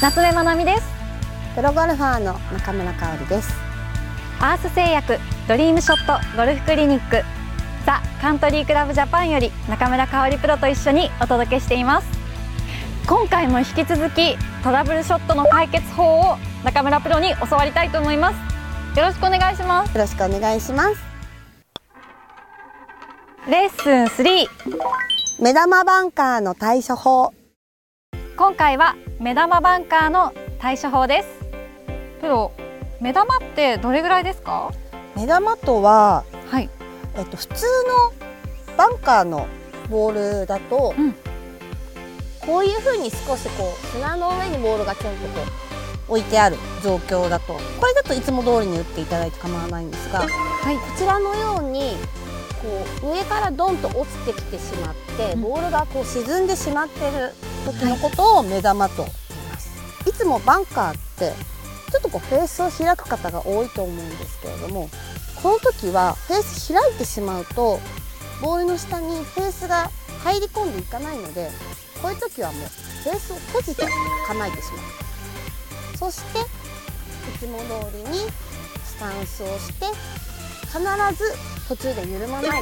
夏目まなみです。プロゴルファーの中村香織です。アース製薬ドリームショットゴルフクリニックザ・カントリークラブジャパンより中村香織プロと一緒にお届けしています。今回も引き続きトラブルショットの解決法を中村プロに教わりたいと思います。よろしくお願いします。よろしくお願いします。レッスン3、目玉バンカーの対処法。今回は目玉バンカーの対処法です。プロ、目玉ってどれぐらいですか？目玉とは、はい、普通のバンカーのボールだと、こういう風に少しこう砂の上にボールがちょっとこう置いてある状況だと、これだといつも通りに打っていただいて構わないんですが、はい、こちらのようにこう上からドンと落ちてきてしまって、ボールがこう沈んでしまってる時のことを目玉と言います。いつもバンカーってちょっとこうフェースを開く方が多いと思うんですけれども、この時はフェース開いてしまうとボールの下にフェースが入り込んでいかないので、こういう時はもうフェースを閉じて構えてしまう。そしていつも通りにスタンスをして必ず途中で緩まないこ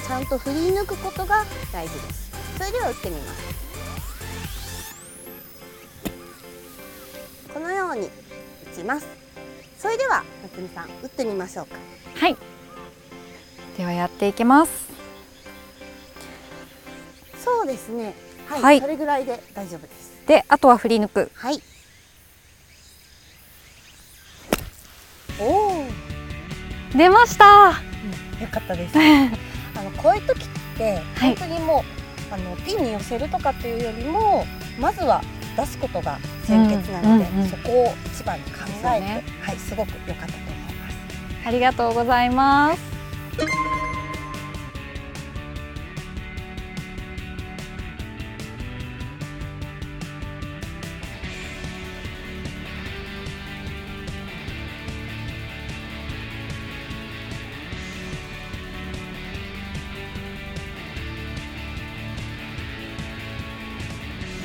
と、ちゃんと振り抜くことが大事です。それでは打ってみます。このように打ちます。それでは夏美さん、打ってみましょうか。はい、ではやっていきます。そうですね、はい、はい、それぐらいで大丈夫です。で、あとは振り抜く。はい、おー、出ました。よかったです。こういう時って本当にもう、ピンに寄せるとかっていうよりも、まずは出すことが先決なので、そこを一番に考えて、はい、すごく良かったと思います。ありがとうございます。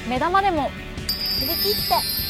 目玉でも振り切って